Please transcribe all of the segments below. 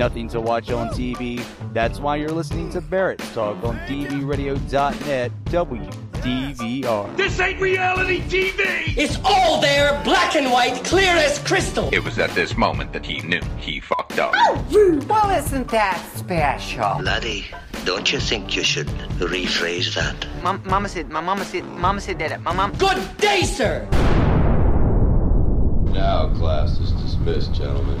nothing to watch on TV. That's why you're listening to Barrett's Talk on DBRadio.net, WDVR. This ain't reality TV! It's all there, black and white, clear as crystal! It was at this moment that he knew he fucked up. Oh, well, isn't that special? Laddie, don't you think you should rephrase that? My mama said that. Good day, sir! Now class is dismissed, gentlemen.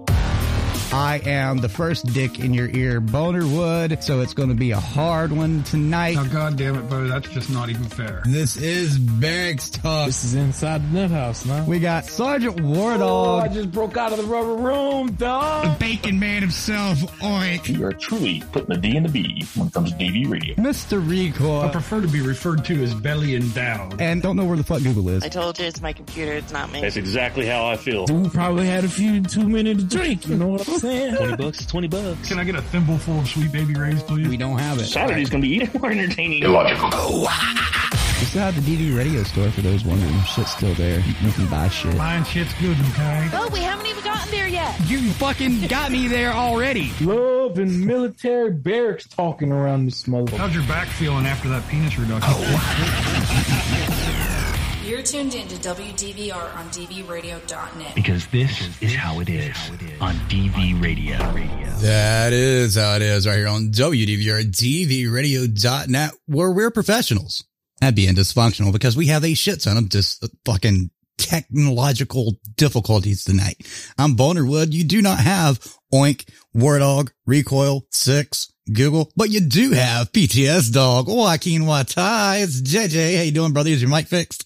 I am the first dick in your ear, Boner Wood, so it's going to be a hard one tonight. Now, goddamn it, brother, that's just not even fair. This is Barracks Talk. This is Inside the Nut House, man. We got Sergeant Wardog. Oh, I just broke out of the rubber room, dog. The bacon man himself, oink. You are truly putting the D in the B when it comes to DV Radio. Mr. Recoil. I prefer to be referred to as Belly and Down. And don't know where the fuck Google is. I told you, it's my computer, it's not me. That's exactly how I feel. Dude probably had a few too many to drink, you know what I'm $20 is $20. Can I get a thimble full of sweet baby rays, please? We don't have it. Saturday's going to be even more entertaining. Illogical. We still have the DV Radio store for those wondering. Shit's still there. You can buy shit. Buying shit's good, okay? Oh, we haven't even gotten there yet. You fucking got me there already. Love and military barracks talking around this motherfucker. How's your back feeling after that penis reduction? Oh. You're tuned in to WDVR on DVRadio.net. Because this is how it is. On DV Radio. That is how it is right here on WDVR, DVRadio.net, where we're professionals at being dysfunctional because we have a shit ton of just fucking technological difficulties tonight. I'm Boner Wood. You do not have Oink, Wardog, Recoil, Six, Google, but you do have PTS Dog, Joaquin Watai. It's JJ. How you doing, brother? Is your mic fixed?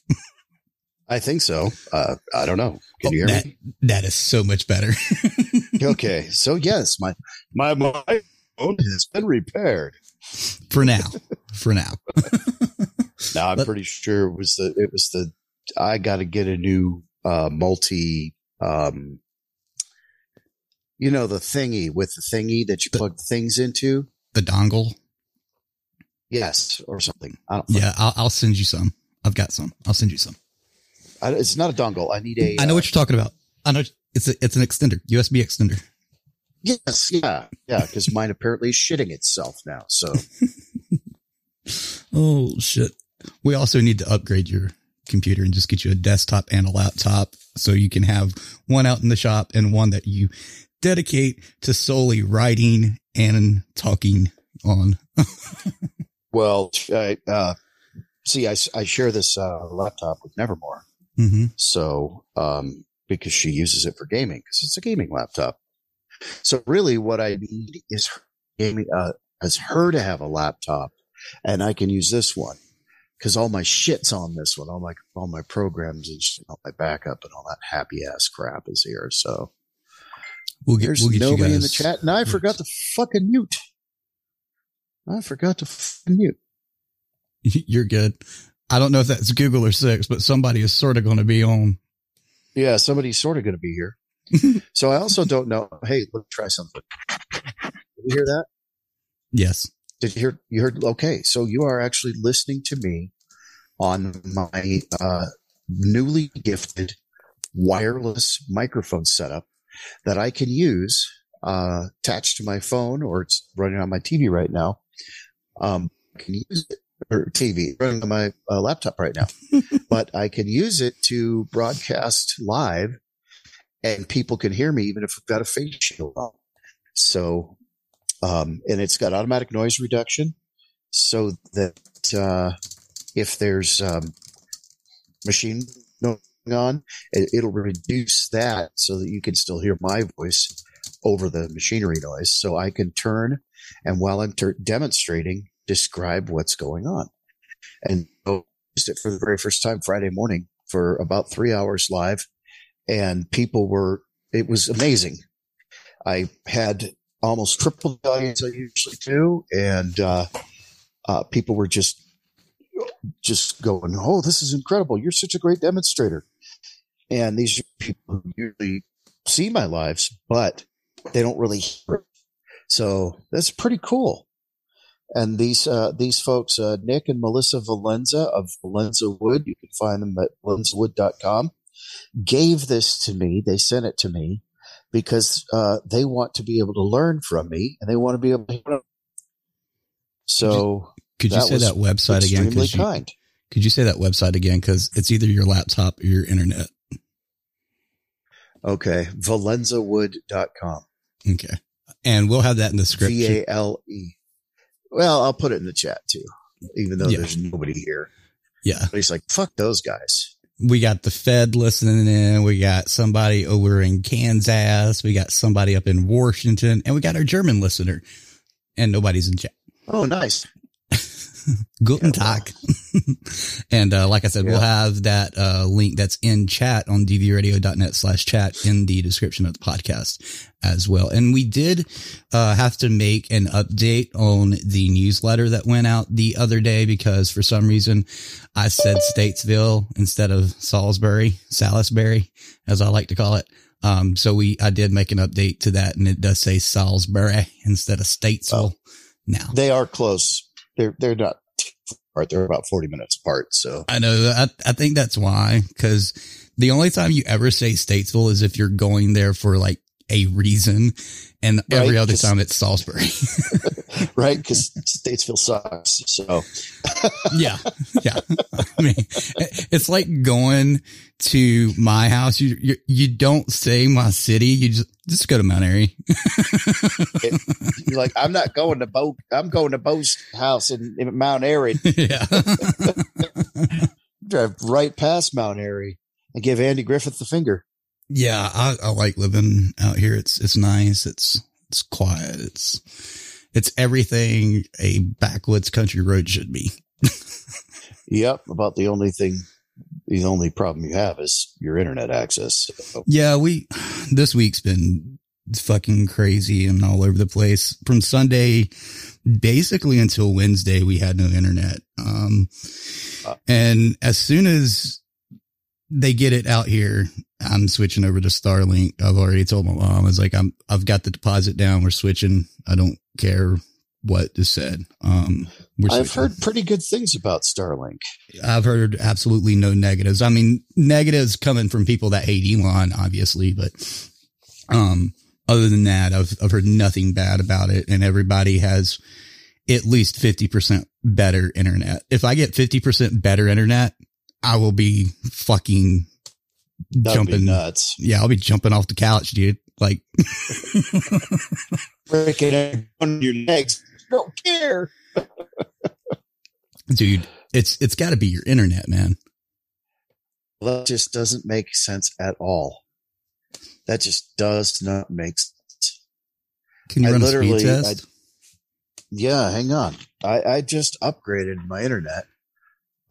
I think so. I don't know. Can you hear me? That is so much better. Okay. So yes, my phone has been repaired for now. Now I'm pretty sure it was the I got to get a new multi you know, the thingy that you plug things into, the dongle. Yes, or something. I don't know. Yeah, I'll send you some. I've got some. I'll send you some. It's not a dongle. I need a. I know what you're talking about. I know it's an extender, USB extender. Yes, yeah. Because mine apparently is shitting itself now. So, oh shit. We also need to upgrade your computer and just get you a desktop and a laptop, so you can have one out in the shop and one that you dedicate to solely writing and talking on. Well, see, I share this laptop with Nevermore. Mm-hmm. So, because she uses it for gaming, because it's a gaming laptop. So really what I need is gaming, as her to have a laptop, and I can use this one because all my shit's on this one. All my programs and shit, all my backup and all that happy ass crap is here. So we'll get nobody you guys in the chat. And I forgot to fucking mute. You're good. I don't know if that's Google or Six, but somebody is sort of going to be on. Yeah, somebody's sort of going to be here. So I also don't know. Hey, let's try something. Did you hear that? Yes. Did you hear? You heard? Okay. So you are actually listening to me on my newly gifted wireless microphone setup that I can use attached to my phone, or it's running on my TV right now. I can use it. Or TV running on my laptop right now, but I can use it to broadcast live, and people can hear me even if I've got a face shield on. So, and it's got automatic noise reduction, so that if there's machine going on, it'll reduce that so that you can still hear my voice over the machinery noise. So I can turn, and while I'm demonstrating, describe what's going on. And I used it for the very first time Friday morning for about 3 hours live, and it was amazing. I had almost triple the audience I usually do, and people were just going, oh, this is incredible. You're such a great demonstrator. And these are people who usually see my lives, but they don't really hear it. So that's pretty cool. And these folks, Nick and Melissa Valenza of Valenza Wood, you can find them at valenzawood.com, gave this to me. They sent it to me because they want to be able to learn from me, and they want to be able to. So could you say that website again? Extremely kind. Could you say that website again? Because it's either your laptop or your internet. Okay, valenzawood.com. Okay, and we'll have that in the script. VALE. Well, I'll put it in the chat too, even though there's nobody here. Yeah. But he's like, fuck those guys. We got the Fed listening in. We got somebody over in Kansas. We got somebody up in Washington, and we got our German listener, and nobody's in chat. Oh, nice. Guten Tag. And like I said, we'll have that link that's in chat on dvradio.net/chat in the description of the podcast as well. And we did have to make an update on the newsletter that went out the other day because for some reason I said Statesville instead of Salisbury, as I like to call it. So I did make an update to that, and it does say Salisbury instead of Statesville now. They are close. They're not apart. They're about 40 minutes apart. So I know. I think that's why, because the only time you ever say Statesville is if you're going there for like a reason, and every other time it's Salisbury, right? Because Statesville sucks. So yeah. I mean, it's like going to my house. You don't say my city. You just go to Mount Airy. You're like, I'm not going to Bo. I'm going to Bo's house in Mount Airy. Yeah, drive right past Mount Airy and give Andy Griffith the finger. Yeah, I like living out here. It's nice. It's quiet. It's everything a backwoods country road should be. Yep. About the only problem you have is your internet access. So. Yeah. This week's been fucking crazy and all over the place from Sunday, basically until Wednesday, we had no internet. And as soon as they get it out here, I'm switching over to Starlink. I've already told my mom. I was like, I've got the deposit down. We're switching. I don't care what is said. I've heard pretty good things about Starlink. I've heard absolutely no negatives. I mean, negatives coming from people that hate Elon, obviously, but other than that, I've heard nothing bad about it, and everybody has at least 50% better internet. If I get 50% better internet, I will be fucking jumping nuts. Yeah, I'll be jumping off the couch, dude. Like breaking it on your legs. Don't care. Dude, it's gotta be your internet, man. Well, that just doesn't make sense at all. That just does not make sense. Can you run a speed test? Yeah, hang on. I just upgraded my internet.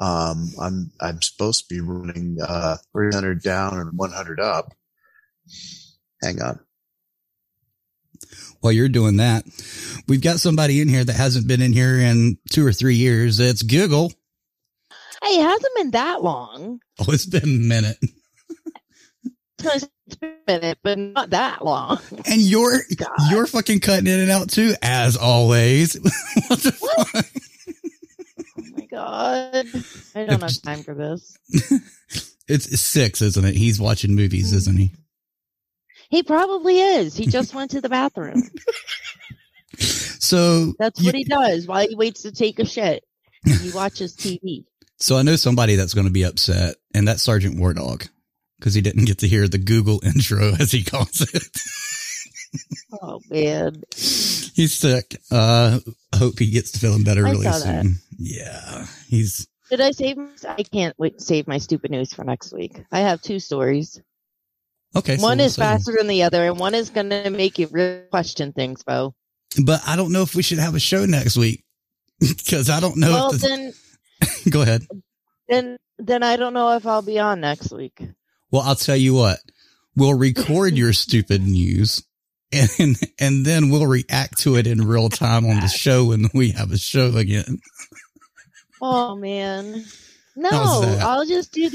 I'm supposed to be running 300 down and 100 up. Hang on. While you're doing that, we've got somebody in here that hasn't been in here in 2 or 3 years. It's Google. Hey, it hasn't been that long. Oh, it's been a minute. It's been a minute, but not that long. And you're fucking cutting in and out too, as always. What the fuck? God, I don't have time for this. It's 6, isn't it? He's watching movies, isn't he? He probably is. He just went to the bathroom. So that's what he does while he waits to take a shit. He watches TV. So I know somebody that's going to be upset, and that's Sergeant Wardog, because he didn't get to hear the Google intro, as he calls it. Oh, man. He's sick. Hope he gets to feeling better really soon. Yeah. Did I save? I can't save my stupid news for next week. I have 2 stories. Okay. One is faster than the other, and one is going to make you really question things, Bo. But I don't know if we should have a show next week, because I don't know. Well, then. Go ahead. Then I don't know if I'll be on next week. Well, I'll tell you what. We'll record your stupid news. And then we'll react to it in real time on the show when we have a show again. Oh, man. No, I'll just do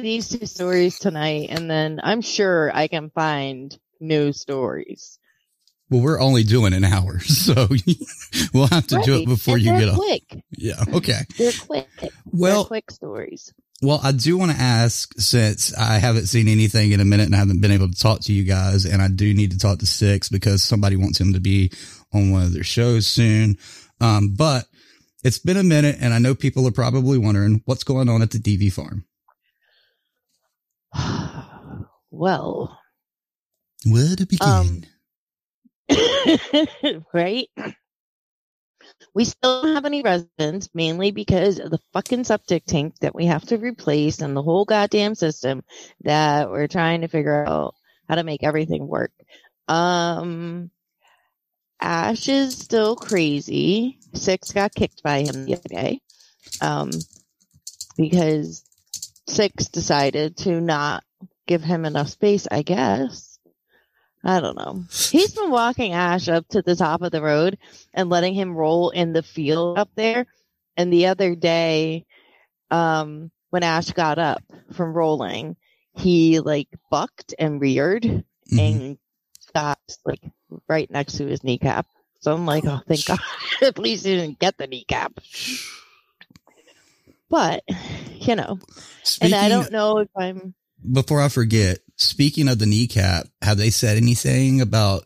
these 2 stories tonight, and then I'm sure I can find new stories. Well, we're only doing an hour, so we'll have to do it before you get up. Quick. Yeah. Okay. They're quick. Well, they're quick stories. Well, I do want to ask, since I haven't seen anything in a minute and I haven't been able to talk to you guys, and I do need to talk to Six because somebody wants him to be on one of their shows soon. But it's been a minute, and I know people are probably wondering what's going on at the DV farm. Well, where to begin? Right? We still don't have any residents, mainly because of the fucking septic tank that we have to replace and the whole goddamn system that we're trying to figure out how to make everything work. Ash is still crazy. Six got kicked by him the other day because Six decided to not give him enough space, I guess. I don't know. He's been walking Ash up to the top of the road and letting him roll in the field up there. And the other day, when Ash got up from rolling, he like bucked and reared and got like right next to his kneecap. So I'm like, oh, thank God. At least he didn't get the kneecap. But, you know, and I don't know if I'm... Before I forget, speaking of the kneecap, have they said anything about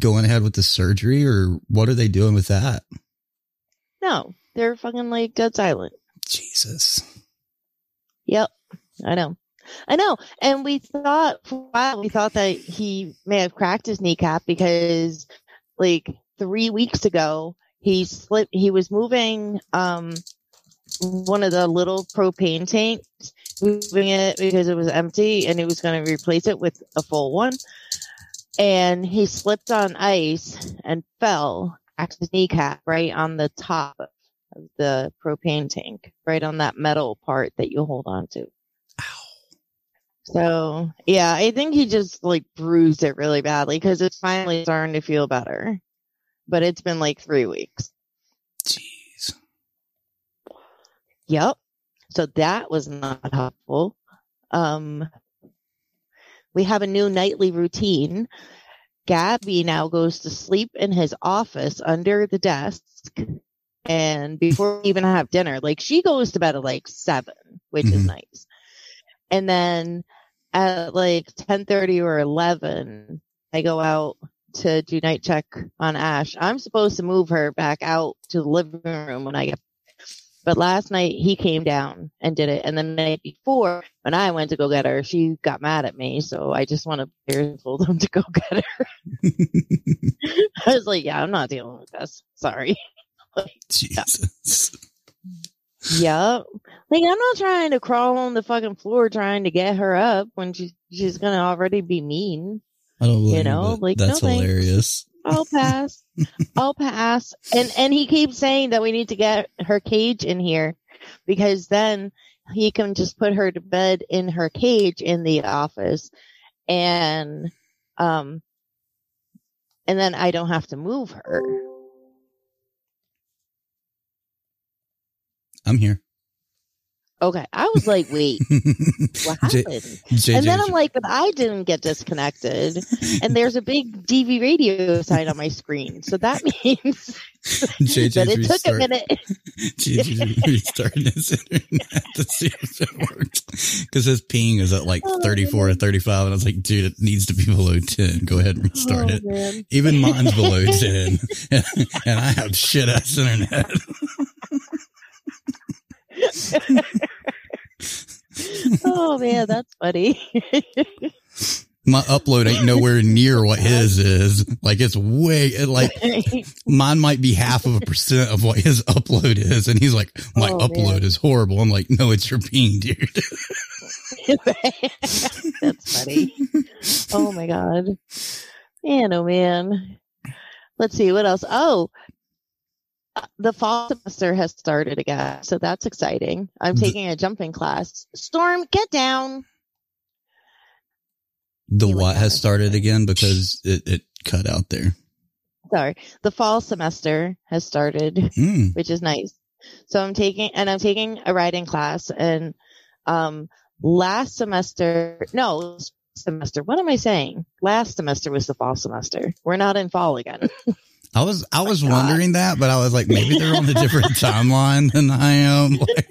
going ahead with the surgery, or what are they doing with that? No, they're fucking like dead silent. Jesus. Yep, I know. And we thought for a while, that he may have cracked his kneecap because, like, 3 weeks ago, he slipped. He was moving one of the little propane tanks. Moving it because it was empty and he was going to replace it with a full one, and he slipped on ice and fell, cracked his kneecap right on the top of the propane tank, right on that metal part that you hold on to. Ow. So yeah, I think he just like bruised it really badly because it's finally starting to feel better, but it's been like 3 weeks. Jeez. Yep. So that was not helpful. We have a new nightly routine. Gabby now goes to sleep in his office under the desk. And before we even have dinner, like she goes to bed at like 7, which is nice. And then at like 10:30 or 11, I go out to do night check on Ash. I'm supposed to move her back out to the living room when I get. But last night, he came down and did it. And the night before, when I went to go get her, she got mad at me. So I just went upstairs and told him to go get her. I was like, yeah, I'm not dealing with this. Sorry. Like, Jesus. Yeah. Like, I'm not trying to crawl on the fucking floor trying to get her up when she's going to already be mean. I don't believe it. Like, that's hilarious. Thanks. I'll pass. And he keeps saying that we need to get her cage in here because then he can just put her to bed in her cage in the office, and then I don't have to move her. I'm here. Okay. I was like, wait, what happened? And then I'm like, but I didn't get disconnected. And there's a big DV radio sign on my screen. So that means that it took a minute. JJ's restarting his internet to see if it works. Because his ping is at like 34 or 35. And I was like, dude, it needs to be below 10. Go ahead and restart it. Man. Even mine's below 10. And I have shit-ass internet. Oh man, that's funny. My upload ain't nowhere near what his is. Like it's way like mine might be 0.5% of what his upload is, and he's like, my upload is horrible. I'm like, no, it's your ping, dude. That's funny. Oh my God. Man, oh man. Let's see what else. Oh, the fall semester has started again, so that's exciting. I'm taking a jumping class. Storm, get down. The what has started again? Because it cut out there. Sorry. The fall semester has started, which is nice. So I'm taking a riding class, and last semester, no, semester. What am I saying? Last semester was the fall semester. We're not in fall again. I was wondering that, but I was like, maybe they're on a different timeline than I am. Like,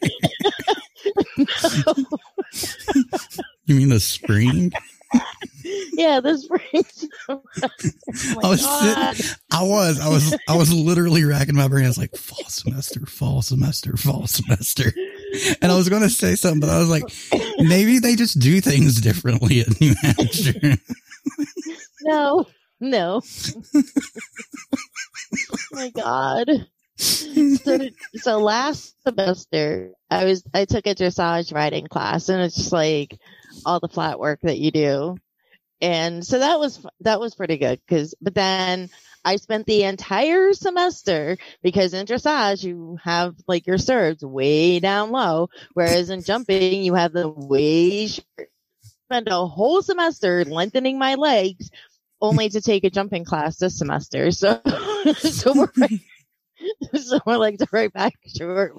you mean the spring? Yeah, the spring. I was literally racking my brain. I was like, fall semester. And I was going to say something, but I was like, maybe they just do things differently at New Hampshire. No. Oh my God. So last semester, I took a dressage riding class, and it's just like all the flat work that you do. And so that was pretty good but then I spent the entire semester, because in dressage you have like your serves way down low, whereas in jumping you have the way short. Spent a whole semester lengthening my legs, only to take a jumping class this semester. So we're right back short.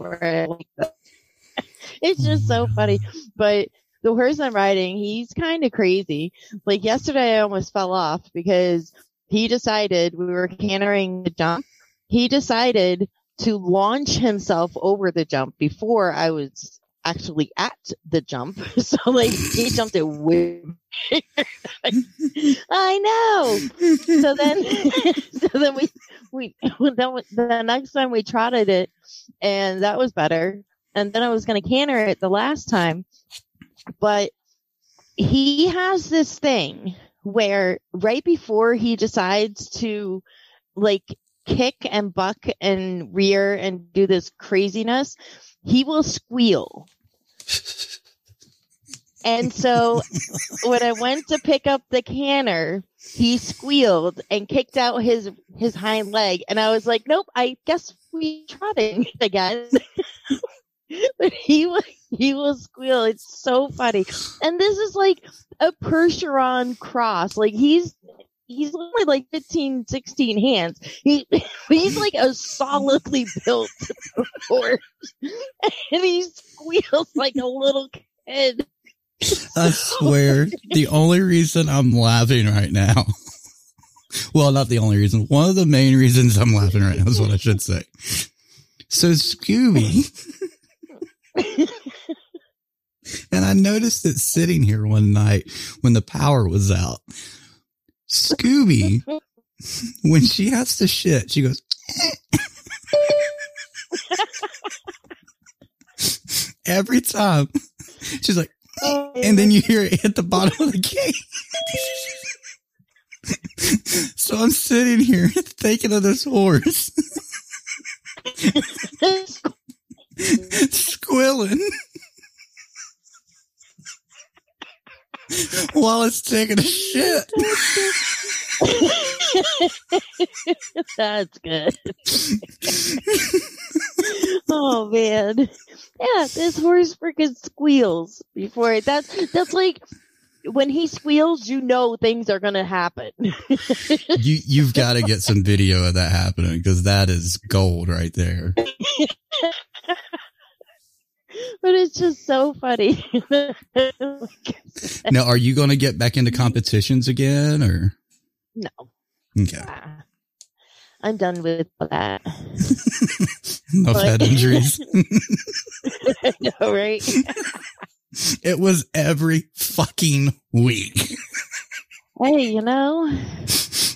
It's just so funny, but. The horse I'm riding, he's kind of crazy. Like yesterday, I almost fell off because he decided, we were cantering the jump, he decided to launch himself over the jump before I was actually at the jump. So like he jumped it way. I know. So then we the next time we trotted it, and that was better. And then I was going to canter it the last time. But he has this thing where right before he decides to like kick and buck and rear and do this craziness, he will squeal. And so when I went to pick up the canner, he squealed and kicked out his hind leg. And I was like, nope, I guess we're trotting again. But he will squeal. It's so funny. And this is like a Percheron cross. Like he's only like 15, 16 hands. He's like a solidly built horse. And he squeals like a little kid. I swear, the only reason I'm laughing right now. Well, not the only reason. One of the main reasons I'm laughing right now is what I should say. So Scooby. And I noticed it sitting here one night when the power was out. Scooby, when she has to shit, she goes every time. She's like, and then you hear it hit the bottom of the cage. So I'm sitting here thinking of this horse. Squilling while it's taking a shit. That's good. Oh man, yeah, this horse freaking squeals before it. That's like when he squeals, you know things are gonna happen. You've got to get some video of that happening, because that is gold right there. But it's just so funny. Now, are you going to get back into competitions again, or no? Okay, I'm done with that. No head injuries. I know, right? It was every fucking week. Hey, you know,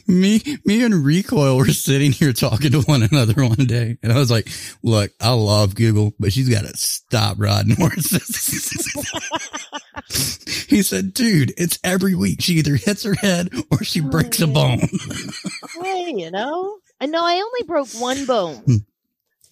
me and Recoil were sitting here talking to one another one day, and I was like, look, I love Google, but she's got to stop riding horses. He said, dude, it's every week. She either hits her head or she breaks a bone. Hey, you know, I know I only broke one bone.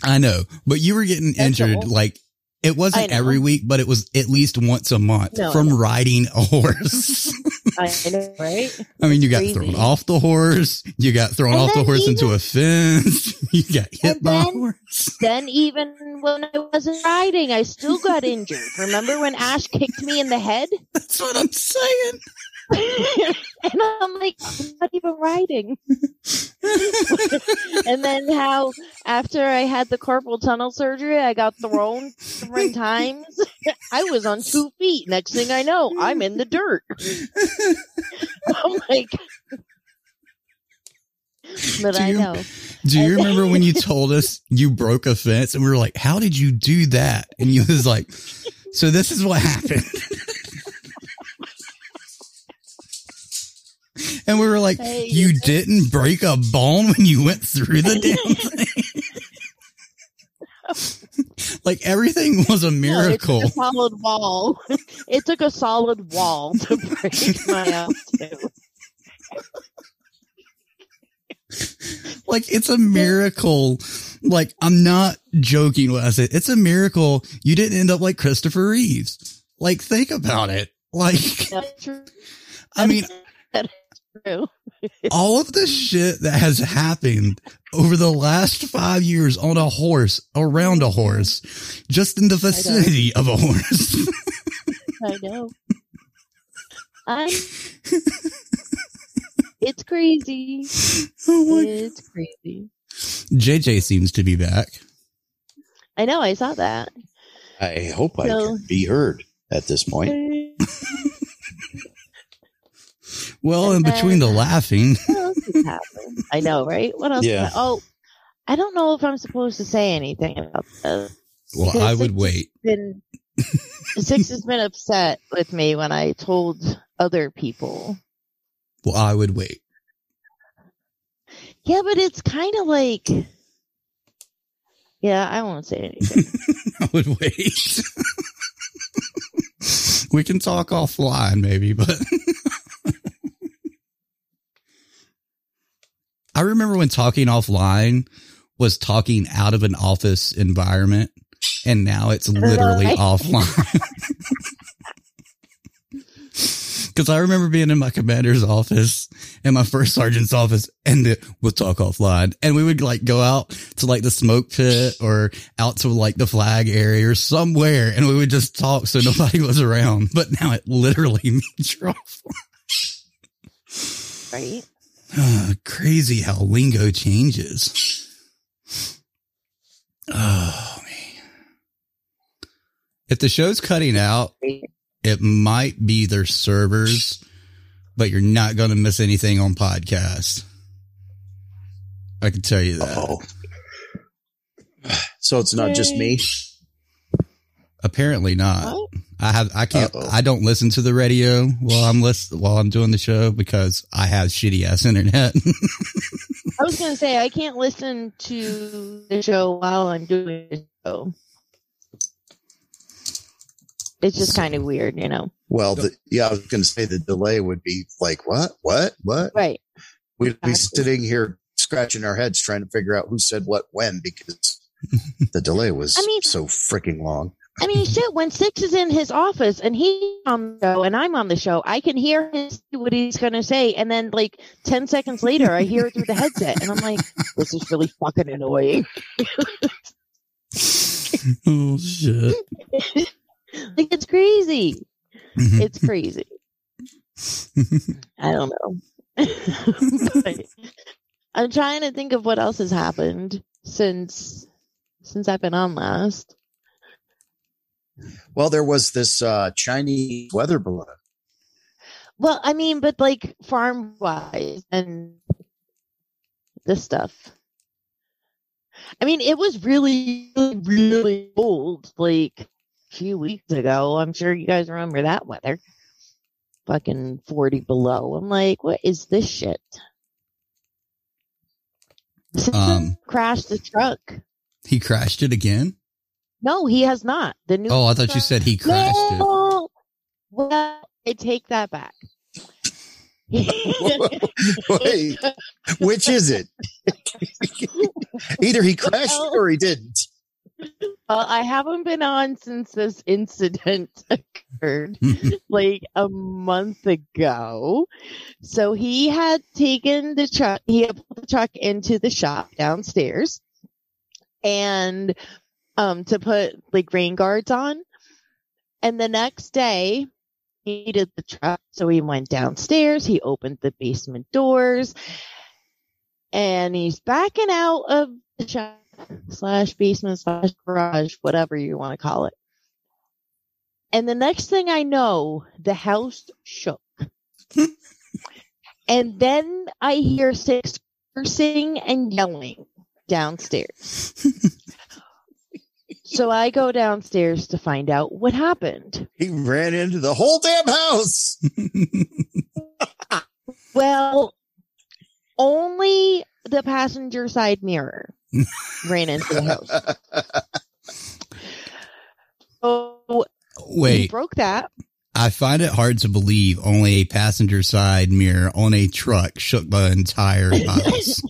I know, but you were getting injured. Like, it wasn't every week, but it was at least once a month from riding a horse. I know, right? I mean, you got thrown off the horse. You got thrown off the horse into a fence. You got hit by a horse. Then even when I wasn't riding, I still got injured. Remember when Ash kicked me in the head? That's what I'm saying. And I'm like, I'm not even writing. And then how after I had the carpal tunnel surgery, I got thrown 3 times. I was on 2 feet. Next thing I know, I'm in the dirt. I'm like... But I know. Do you remember when you told us you broke a fence and we were like, how did you do that? And you was like, so this is what happened. And we were like, hey, you didn't break a bone when you went through the damn thing. Like everything was a miracle. No, it took a solid wall. It took a solid wall to break my house too. Like, it's a miracle. Like, I'm not joking when I say it's a miracle you didn't end up like Christopher Reeves. Like, think about it. Like, that's true. I mean, that's true. All of the shit that has happened over the last 5 years on a horse, around a horse, just in the vicinity of a horse. I know. It's crazy. Oh it's crazy. JJ seems to be back. I know. I saw that. I hope I can be heard at this point. Well, and in between the laughing. What else has happened? I know, right? What else? Yeah. Oh, I don't know if I'm supposed to say anything about this. Well, I would wait. Six has been upset with me when I told other people. Well, I would wait. Yeah, but it's kind of like... Yeah, I won't say anything. I would wait. We can talk offline, maybe, but... I remember when talking offline was talking out of an office environment, and now it's literally offline. Because I remember being in my commander's office and my first sergeant's office, and we'll talk offline. And we would like go out to like the smoke pit or out to like the flag area or somewhere, and we would just talk so nobody was around. But now it literally means you're offline. Right? Crazy how lingo changes. Oh, man. If the show's cutting out... It might be their servers, but you're not going to miss anything on podcast. I can tell you that. Uh-oh. So it's not just me? Apparently not. What? I can't. Uh-oh. I don't listen to the radio while I'm doing the show because I have shitty ass internet. I was going to say I can't listen to the show while I'm doing the show. It's just kind of weird, you know? Well, I was going to say the delay would be like, what? Right. We'd be sitting here scratching our heads trying to figure out who said what when because the delay was so freaking long. I mean, shit, when Six is in his office and he's on the show and I'm on the show, I can hear what he's going to say. And then like 10 seconds later, I hear it through the headset and I'm like, this is really fucking annoying. Oh, shit. Like, it's crazy. It's crazy. I don't know. I'm trying to think of what else has happened since I've been on last. Well, there was this Chinese weather balloon. Well, I mean, but like farm-wise and this stuff. I mean, it was really, really old. Like... few weeks ago, I'm sure you guys remember that weather. Fucking 40 below. I'm like, what is this shit? Crashed the truck. He crashed it again? No, he has not. The new. Oh, I thought you said he crashed it. Well, I take that back. Wait, which is it? Either he crashed it or he didn't. Well, I haven't been on since this incident occurred like a month ago. So he had taken the truck, he had pulled the truck into the shop downstairs and to put like rain guards on. And the next day needed the truck. So he went downstairs, he opened the basement doors, and he's backing out of the shop / basement / garage, whatever you want to call it. And the next thing I know, the house shook. And then I hear 6 cursing and yelling downstairs. So I go downstairs to find out what happened. He ran into the whole damn house. Well, only the passenger side mirror ran into the house. So wait, broke that. I find it hard to believe only a passenger side mirror on a truck shook the entire house.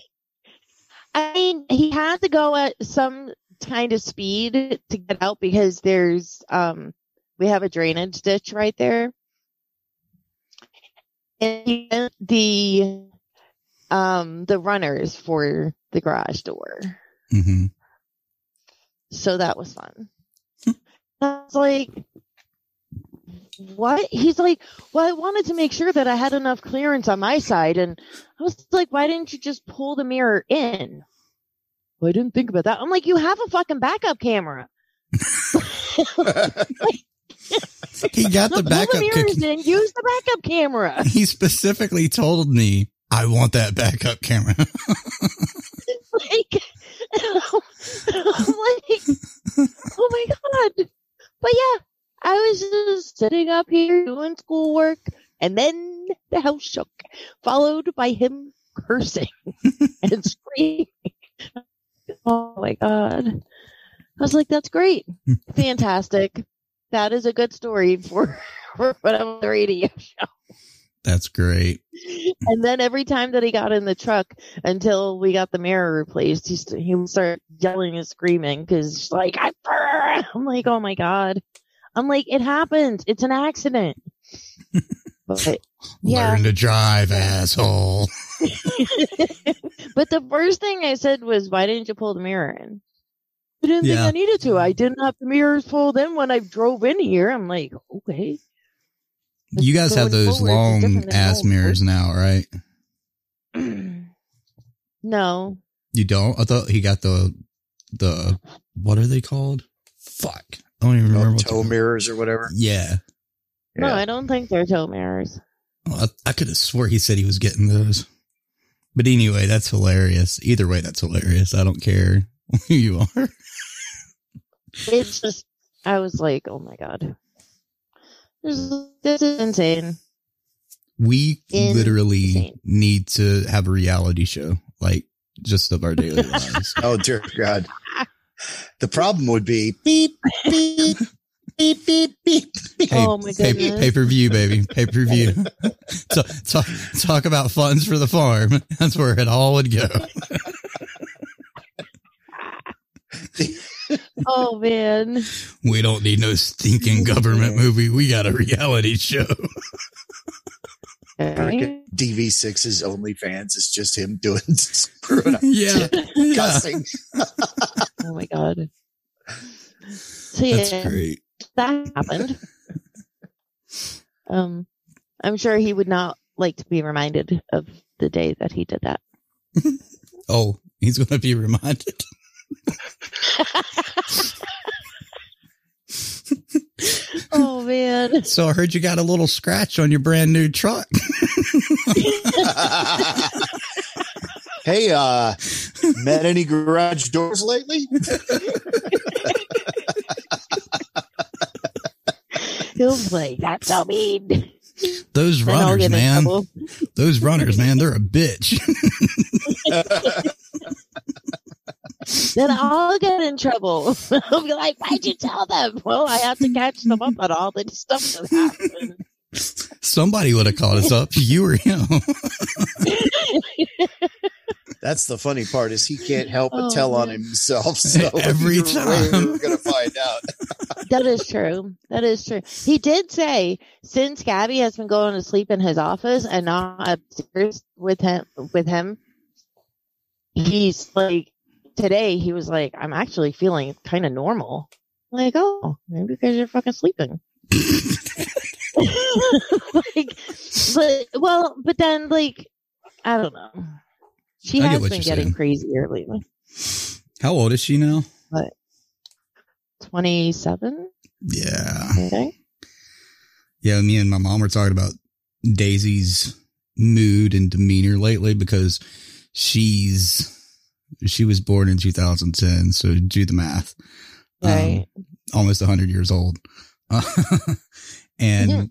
I mean, he had to go at some kind of speed to get out because there's, we have a drainage ditch right there. And the runners for the garage door. Mm-hmm. So that was fun. I was like, what? He's like, well, I wanted to make sure that I had enough clearance on my side. And I was like, why didn't you just pull the mirror in? Well, I didn't think about that. I'm like, you have a fucking backup camera. He got the backup camera. Use the backup camera. He specifically told me, I want that backup camera. Like, I'm like, oh my God. But yeah. I was just sitting up here doing schoolwork, and then the house shook, followed by him cursing and screaming. Oh, my God. I was like, that's great. Fantastic. That is a good story for whatever radio show. That's great. And then every time that he got in the truck until we got the mirror replaced, he would start yelling and screaming because, like, I'm like, oh, my God. I'm like, it happens. It's an accident. But, yeah. Learn to drive, asshole. But the first thing I said was, why didn't you pull the mirror in? I didn't think I needed to. I didn't have the mirrors pulled in when I drove in here. I'm like, okay. You guys have those long-ass mirrors now, right? No. You don't? I thought he got the what are they called? Fuck. I don't even remember. Toe mirrors or whatever. Yeah. No, I don't think they're toe mirrors. Well, I could have swore he said he was getting those. But anyway, that's hilarious. Either way, that's hilarious. I don't care who you are. It's just, I was like, oh my God. This is insane. We literally need to have a reality show, like just of our daily lives. Oh, dear God. The problem would be beep, beep, beep, beep, beep, beep. Hey, oh, my goodness. Pay-per-view, baby. Pay-per-view. Talk about funds for the farm. That's where it all would go. Oh, man. We don't need no stinking government movie. We got a reality show. Right. DV6's OnlyFans is just him doing screwing up. Yeah. Cussing. Oh my God. So yeah, that's great. That happened. I'm sure he would not like to be reminded of the day that he did that. Oh, he's going to be reminded. Oh man. So I heard you got a little scratch on your brand new truck. Hey, met any garage doors lately? He'll play. That's so mean. Those runners, man. Those runners, man, they're a bitch. Then I'll get in trouble. I'll be like, why'd you tell them? Well, I have to catch them up on all the stuff that happened. Somebody would have caught us up. You or him. That's the funny part is he can't help but tell on himself. So every time we're going to find out. That is true. That is true. He did say since Gabby has been going to sleep in his office and not upstairs with him, he's like, today he was like, I'm actually feeling kind of normal. I'm like, oh, maybe because you're fucking sleeping. But then, like, I don't know. She has been getting crazier lately. How old is she now? What? 27? Yeah. Okay. Yeah, me and my mom were talking about Daisy's mood and demeanor lately because she was born in 2010, so do the math. Right. Almost 100 years old. And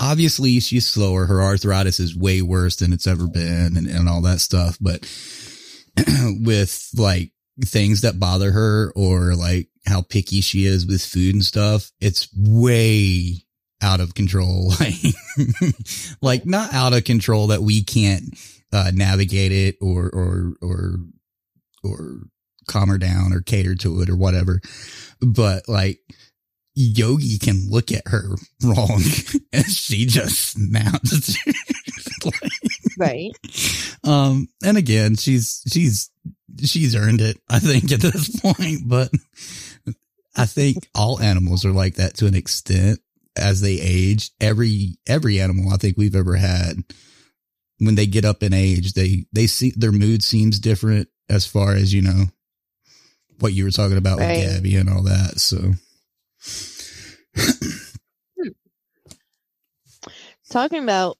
obviously she's slower. Her arthritis is way worse than it's ever been and all that stuff. But with like things that bother her or like how picky she is with food and stuff, it's way out of control. Like not out of control that we can't navigate it or calm her down or cater to it or whatever. But like Yogi can look at her wrong and she just snaps. Right. And again, she's earned it, I think, at this point, but I think all animals are like that to an extent as they age. Every animal I think we've ever had, when they get up in age, they see their mood seems different as far as, you know, what you were talking about with Gabby and all that. So talking about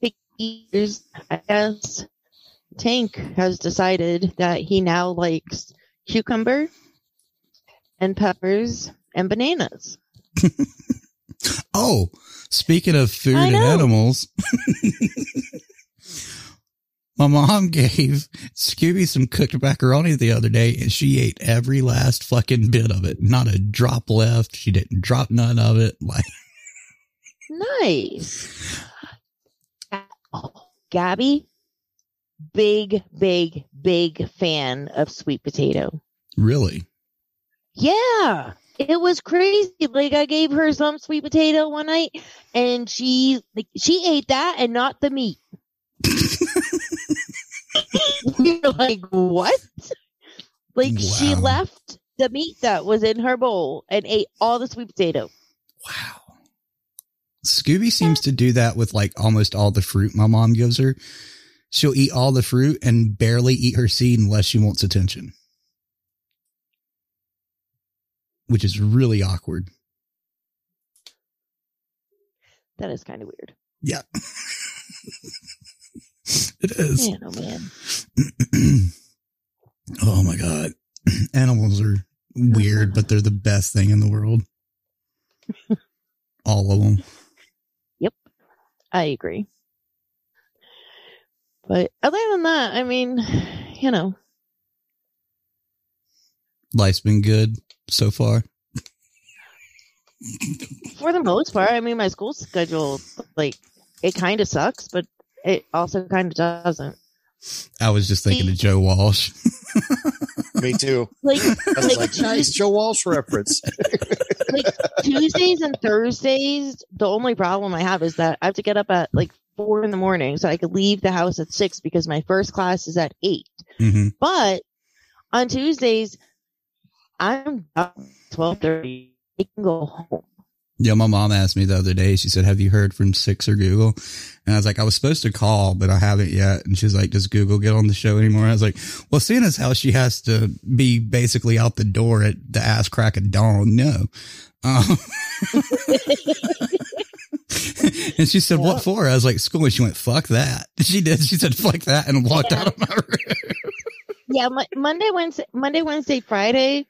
pictures, I guess Tank has decided that he now likes cucumber and peppers and bananas. Oh, speaking of food and animals, my mom gave Scooby some cooked macaroni the other day, and she ate every last fucking bit of it. Not a drop left. She didn't drop none of it. Like, nice. Gabby, big fan of sweet potato. Really? Yeah. It was crazy. Like, I gave her some sweet potato one night, and she ate that and not the meat. We were like, what? Like, wow. She left the meat that was in her bowl and ate all the sweet potato. Wow. Scooby seems to do that with, like, almost all the fruit my mom gives her. She'll eat all the fruit and barely eat her seed unless she wants attention, which is really awkward. That is kind of weird. Yeah. It is. Man, oh, man. Oh, my God. Animals are weird, but they're the best thing in the world. All of them. Yep. I agree. But other than that, I mean, you know. Life's been good so far. For the most part. I mean, my school schedule, like, it kind of sucks, but it also kind of doesn't. I was just thinking of Joe Walsh. Me too. Like nice Joe Walsh reference. Like Tuesdays and Thursdays, the only problem I have is that I have to get up at like 4 in the morning so I could leave the house at 6 because my first class is at 8. Mm-hmm. But on Tuesdays, I'm up at 12:30. I can go home. Yeah, my mom asked me the other day, she said, have you heard from Six or Google? And I was like, I was supposed to call, but I haven't yet. And she's like, does Google get on the show anymore? And I was like, well, seeing as how she has to be basically out the door at the ass crack of dawn, no. And she said, what for? I was like, school. And she went, fuck that. She did. She said, fuck that, and walked out of my room. Yeah, Monday, Wednesday, Friday,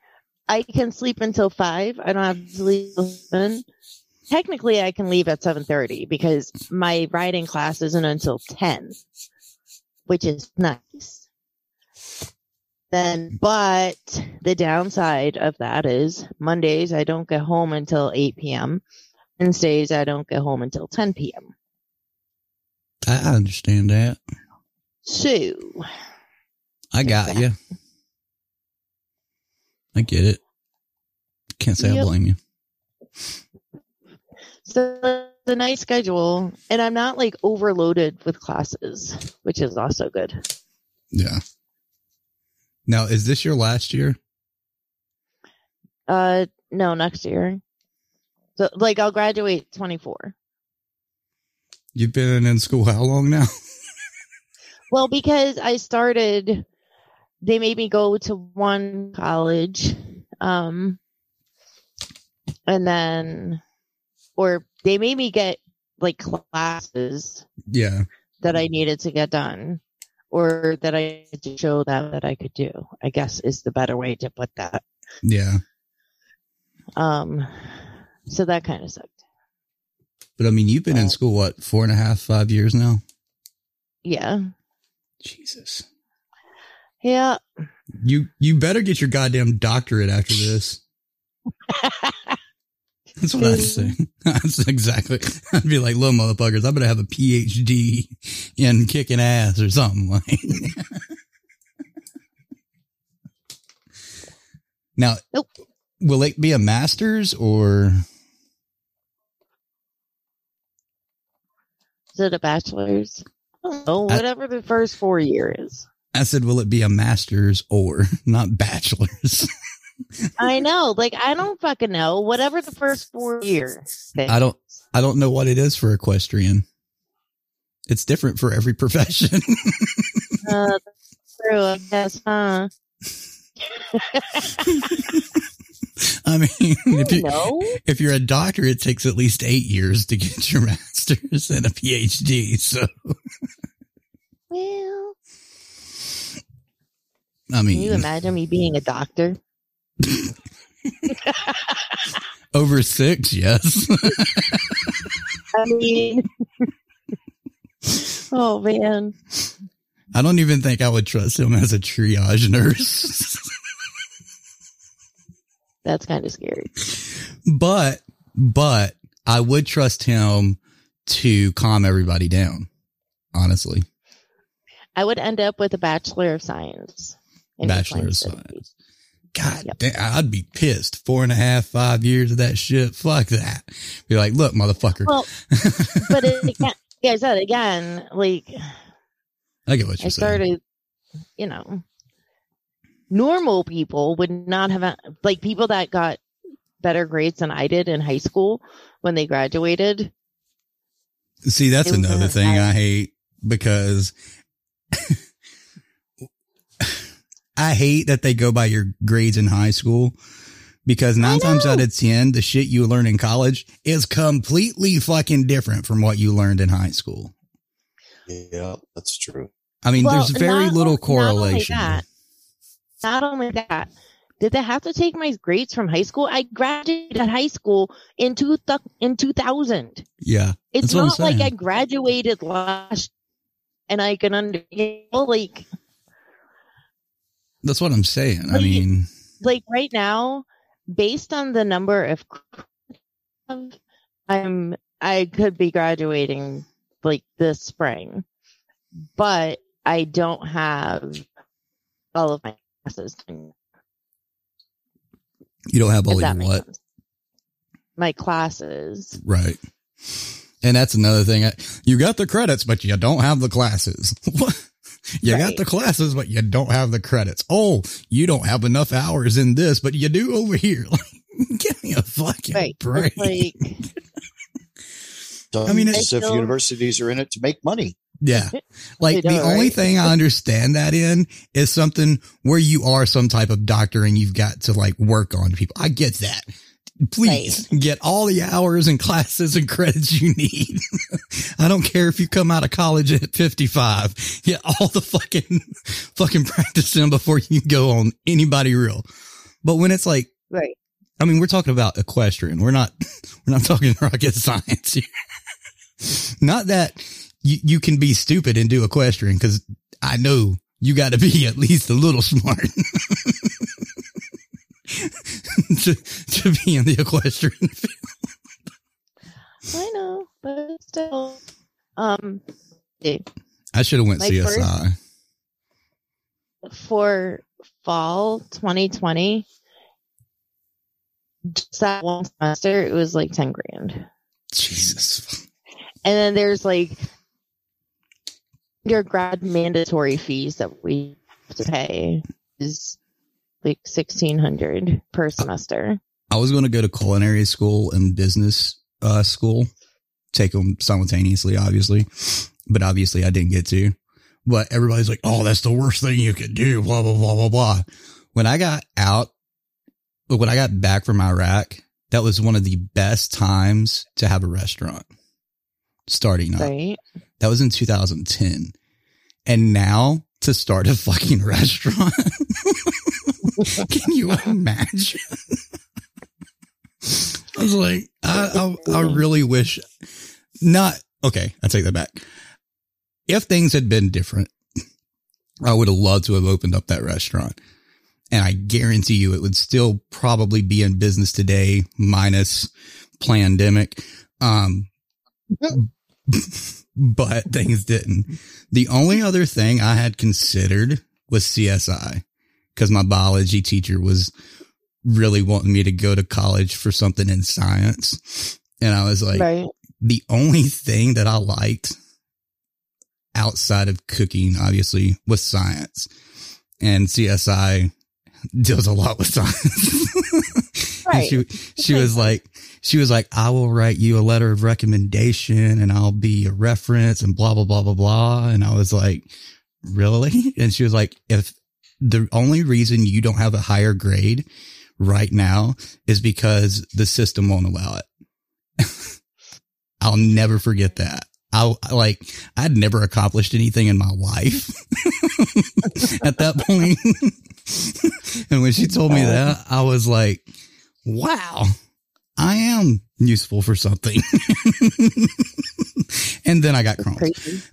I can sleep until 5. I don't have to leave until 7. Technically, I can leave at 7:30 because my riding class isn't until 10, which is nice. Then, but the downside of that is Mondays, I don't get home until 8 p.m. Wednesdays, I don't get home until 10 p.m. I understand that. So, I got you. I get it. Can't say I blame you. So it's a nice schedule, and I'm not like overloaded with classes, which is also good. Yeah. Now, is this your last year? No, next year. So, like, I'll graduate 24. You've been in school how long now? Well, because I started, they made me go to one college, and then, or they made me get like classes, yeah, that I needed to get done, or that I had to show them that I could do, I guess is the better way to put that. Yeah. So that kind of sucked. But I mean, you've been in school, what, 4.5, 5 years now? Yeah. Jesus. Yeah. You better get your goddamn doctorate after this. That's what I'd say. That's exactly. I'd be like, little motherfuckers, I better have a PhD in kicking ass or something. Like. Now, nope. Will it be a master's or? Is it a bachelor's? Oh, whatever the first 4 year is. I said, will it be a master's or, not bachelor's? I know. Like, I don't fucking know. Whatever the first 4 year. I don't know what it is for equestrian. It's different for every profession. That's true, I guess, huh? I mean, if you're a doctor, it takes at least 8 years to get your master's and a PhD. So, well, I mean, can you imagine me being a doctor? Over 6, yes. I mean, oh man, I don't even think I would trust him as a triage nurse. That's kind of scary. But I would trust him to calm everybody down, honestly. I would end up with a Bachelor of Science. Bachelor of Science. God damn, I'd be pissed. 4.5, 5 years of that shit. Fuck that. Be like, look, motherfucker. Well, but like I said, again, like, I get what you're saying. I started, you know, normal people would not have, like, people that got better grades than I did in high school when they graduated. See, that's another thing I hate, because I hate that they go by your grades in high school, because 9 times out of 10, the shit you learn in college is completely fucking different from what you learned in high school. Yeah, that's true. I mean, there's very little correlation. Not only that, did they have to take my grades from high school? I graduated high school in 2000. Yeah. It's not like I graduated last and I can understand, like. That's what I'm saying. Like, I mean, like right now, based on the number of I could be graduating like this spring, but I don't have all of my classes. You don't have all of what? My classes. Right. And that's another thing. You got the credits, but you don't have the classes. You got the classes, but you don't have the credits. Oh, you don't have enough hours in this, but you do over here. Like, give me a fucking break. Like, I mean, it's as if universities are in it to make money. Yeah. Like the only thing I understand that in is something where you are some type of doctor and you've got to like work on people. I get that. Please get all the hours and classes and credits you need. I don't care if you come out of college at 55. Get all the fucking practice in before you go on anybody real. But when it's like, I mean, we're talking about equestrian. We're not talking rocket science here. Not that you can be stupid and do equestrian, because I know you got to be at least a little smart to be in the equestrian field. I know, but still, I should have went CSI. For fall 2020, just that one semester, it was like $10,000. Jesus. And then there's like undergrad mandatory fees that we have to pay is like $1,600 per semester. I was going to go to culinary school and business school take them simultaneously, obviously. But obviously I didn't get to. But everybody's like, oh, that's the worst thing you could do, blah, blah, blah, blah, blah. When I got out, when I got back from Iraq, that was one of the best times to have a restaurant starting up. Right. That was in 2010. And now to start a fucking restaurant. Can you imagine? I was like, I really wish not. Okay, I take that back. If things had been different, I would have loved to have opened up that restaurant. And I guarantee you it would still probably be in business today, minus pandemic. But things didn't. The only other thing I had considered was CSI, because my biology teacher was really wanting me to go to college for something in science. And I was like, right. The only thing that I liked outside of cooking, obviously, was science. And CSI deals a lot with science. Right. she was like, I will write you a letter of recommendation and I'll be a reference and blah, blah, blah, blah, blah. And I was like, really? And she was like, if the only reason you don't have a higher grade right now is because the system won't allow it. I'll never forget that. I'd never accomplished anything in my life at that point. And when she told me that, I was like, wow, I am useful for something. And then I got Crohn's.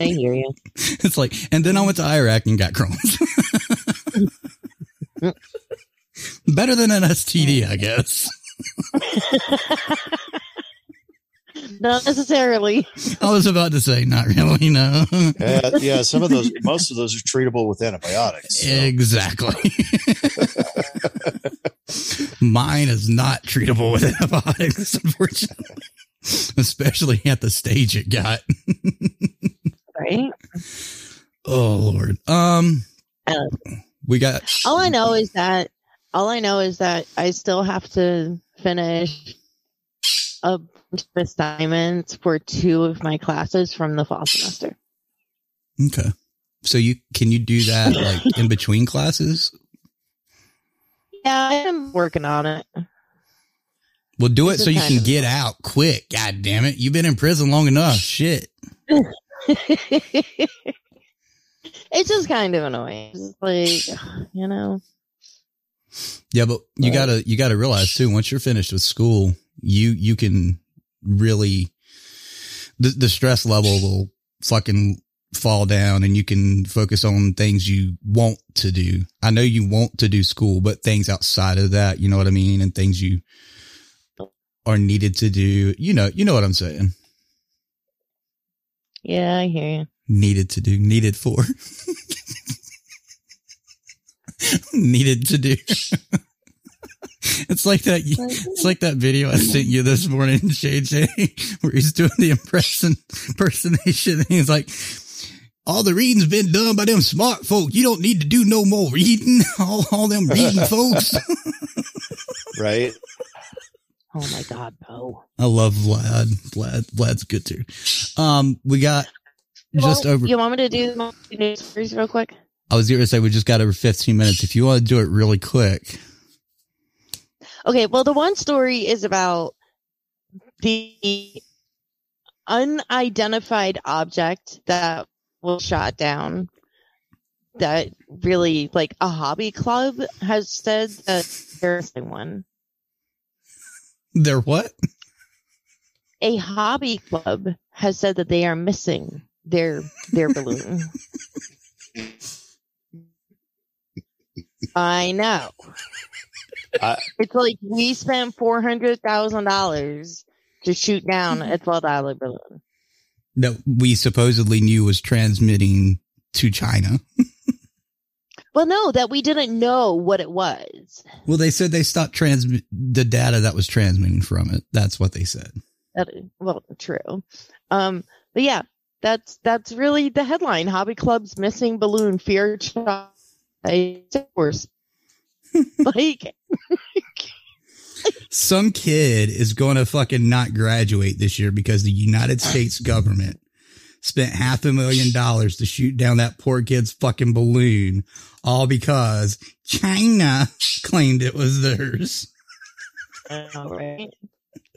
I hear you. It's like, and then I went to Iraq and got Crohn's. Better than an STD, I guess. Not necessarily. I was about to say, not really, no. Yeah, most of those are treatable with antibiotics. So. Exactly. Mine is not treatable with antibiotics, unfortunately. Especially at the stage it got. Right? Oh, Lord. All I know is that I still have to finish a bunch of assignments for two of my classes from the fall semester. Okay. So can you do that like in between classes? Yeah, I'm working on it. Well, do it so you can get out quick. God damn it. You've been in prison long enough. Shit. It's just kind of annoying. It's like, you know. Yeah, but you gotta realize too, once you're finished with school, you can really the stress level will fucking fall down and you can focus on things you want to do. I know you want to do school, but things outside of that, you know what I mean? And things you are needed to do. You know what I'm saying. Yeah, I hear you. Needed to do. It's like that video I sent you this morning, JJ, where he's doing the impersonation. And he's like, all the reading's been done by them smart folk. You don't need to do no more reading. All them reading folks. Right. Oh my God, Bo. I love Vlad. Vlad's good too. We got over. You want me to do the news stories real quick? I was going to say we just got over 15 minutes. If you want to do it really quick. Okay, well, the one story is about the unidentified object that was shot down. That really, like, a hobby club has said that there's one. They're what? A hobby club has said that they are missing their balloon. I know. It's like we spent $400,000 to shoot down a $12 balloon that we supposedly knew was transmitting to China. Well, no, that we didn't know what it was. Well, they said they stopped the data that was transmitting from it. That's what they said. True. But yeah, that's really the headline. Hobby Club's missing balloon fear shot. Like Some kid is going to fucking not graduate this year because the United States government spent $500,000 to shoot down that poor kid's fucking balloon, all because China claimed it was theirs. All right.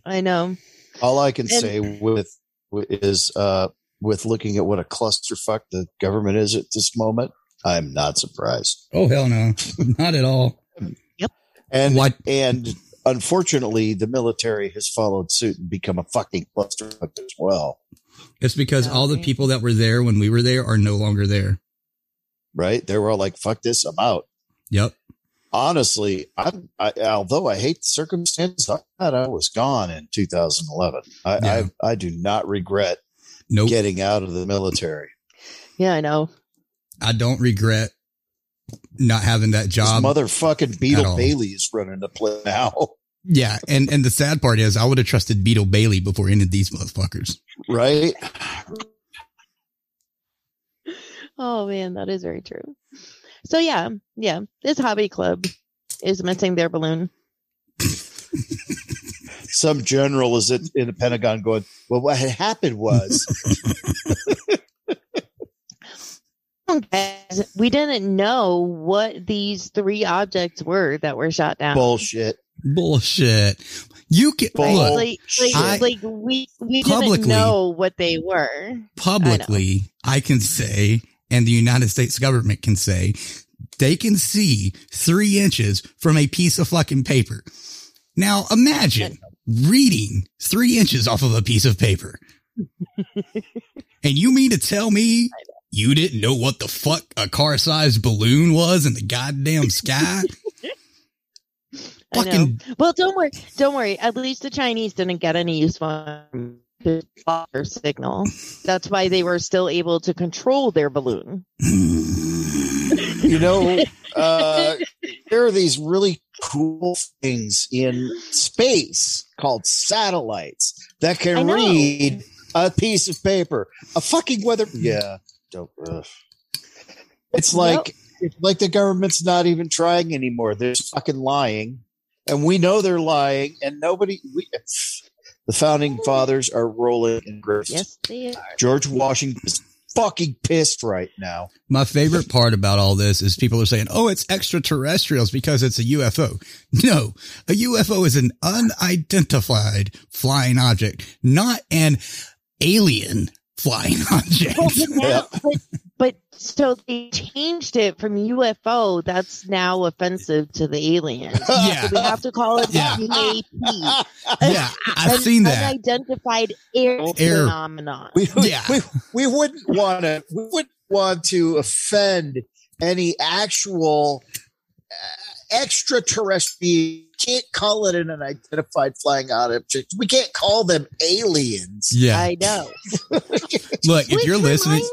I know. All I can say with looking at what a clusterfuck the government is at this moment, I'm not surprised. Oh, hell no. Not at all. Yep. And what? And unfortunately, the military has followed suit and become a fucking clusterfuck as well. It's because all the people that were there when we were there are no longer there. Right. They were all like, fuck this, I'm out. Yep. Honestly, although I hate the circumstances, I thought I was gone in 2011. I do not regret getting out of the military. Yeah, I know. I don't regret not having that job. This motherfucking Beetle Bailey is running the play now. Yeah, and the sad part is I would have trusted Beetle Bailey before any of these motherfuckers. Right? Oh, man, that is very true. So, yeah, this hobby club is missing their balloon. Some general is in the Pentagon going, well, what had happened was. Guys, we didn't know what these three objects were that were shot down. Bullshit. You can we didn't know what they were. Publicly, I can say, and the United States government can say, they can see 3 inches from a piece of fucking paper. Now, imagine reading 3 inches off of a piece of paper. And you mean to tell me you didn't know what the fuck a car-sized balloon was in the goddamn sky? Fucking. I know. Well, don't worry. At least the Chinese didn't get any useful signal. That's why they were still able to control their balloon. You know, there are these really cool things in space called satellites that can read a piece of paper, a fucking weather. Yeah. It's like, it's like the government's not even trying anymore. They're fucking lying. And we know they're lying, and the founding fathers are rolling in graves. Yes, they are. George Washington is fucking pissed right now. My favorite part about all this is people are saying, oh, it's extraterrestrials because it's a UFO. No, a UFO is an unidentified flying object, not an alien flying object. But so they changed it from UFO. That's now offensive to the aliens. Yeah. So we have to call it UAP. Yeah, I've seen that. Unidentified air phenomenon. We wouldn't want to. We wouldn't want to offend any actual extraterrestrial. Can't call it an unidentified flying object. We can't call them aliens. Yeah, I know. Look, if you're listening,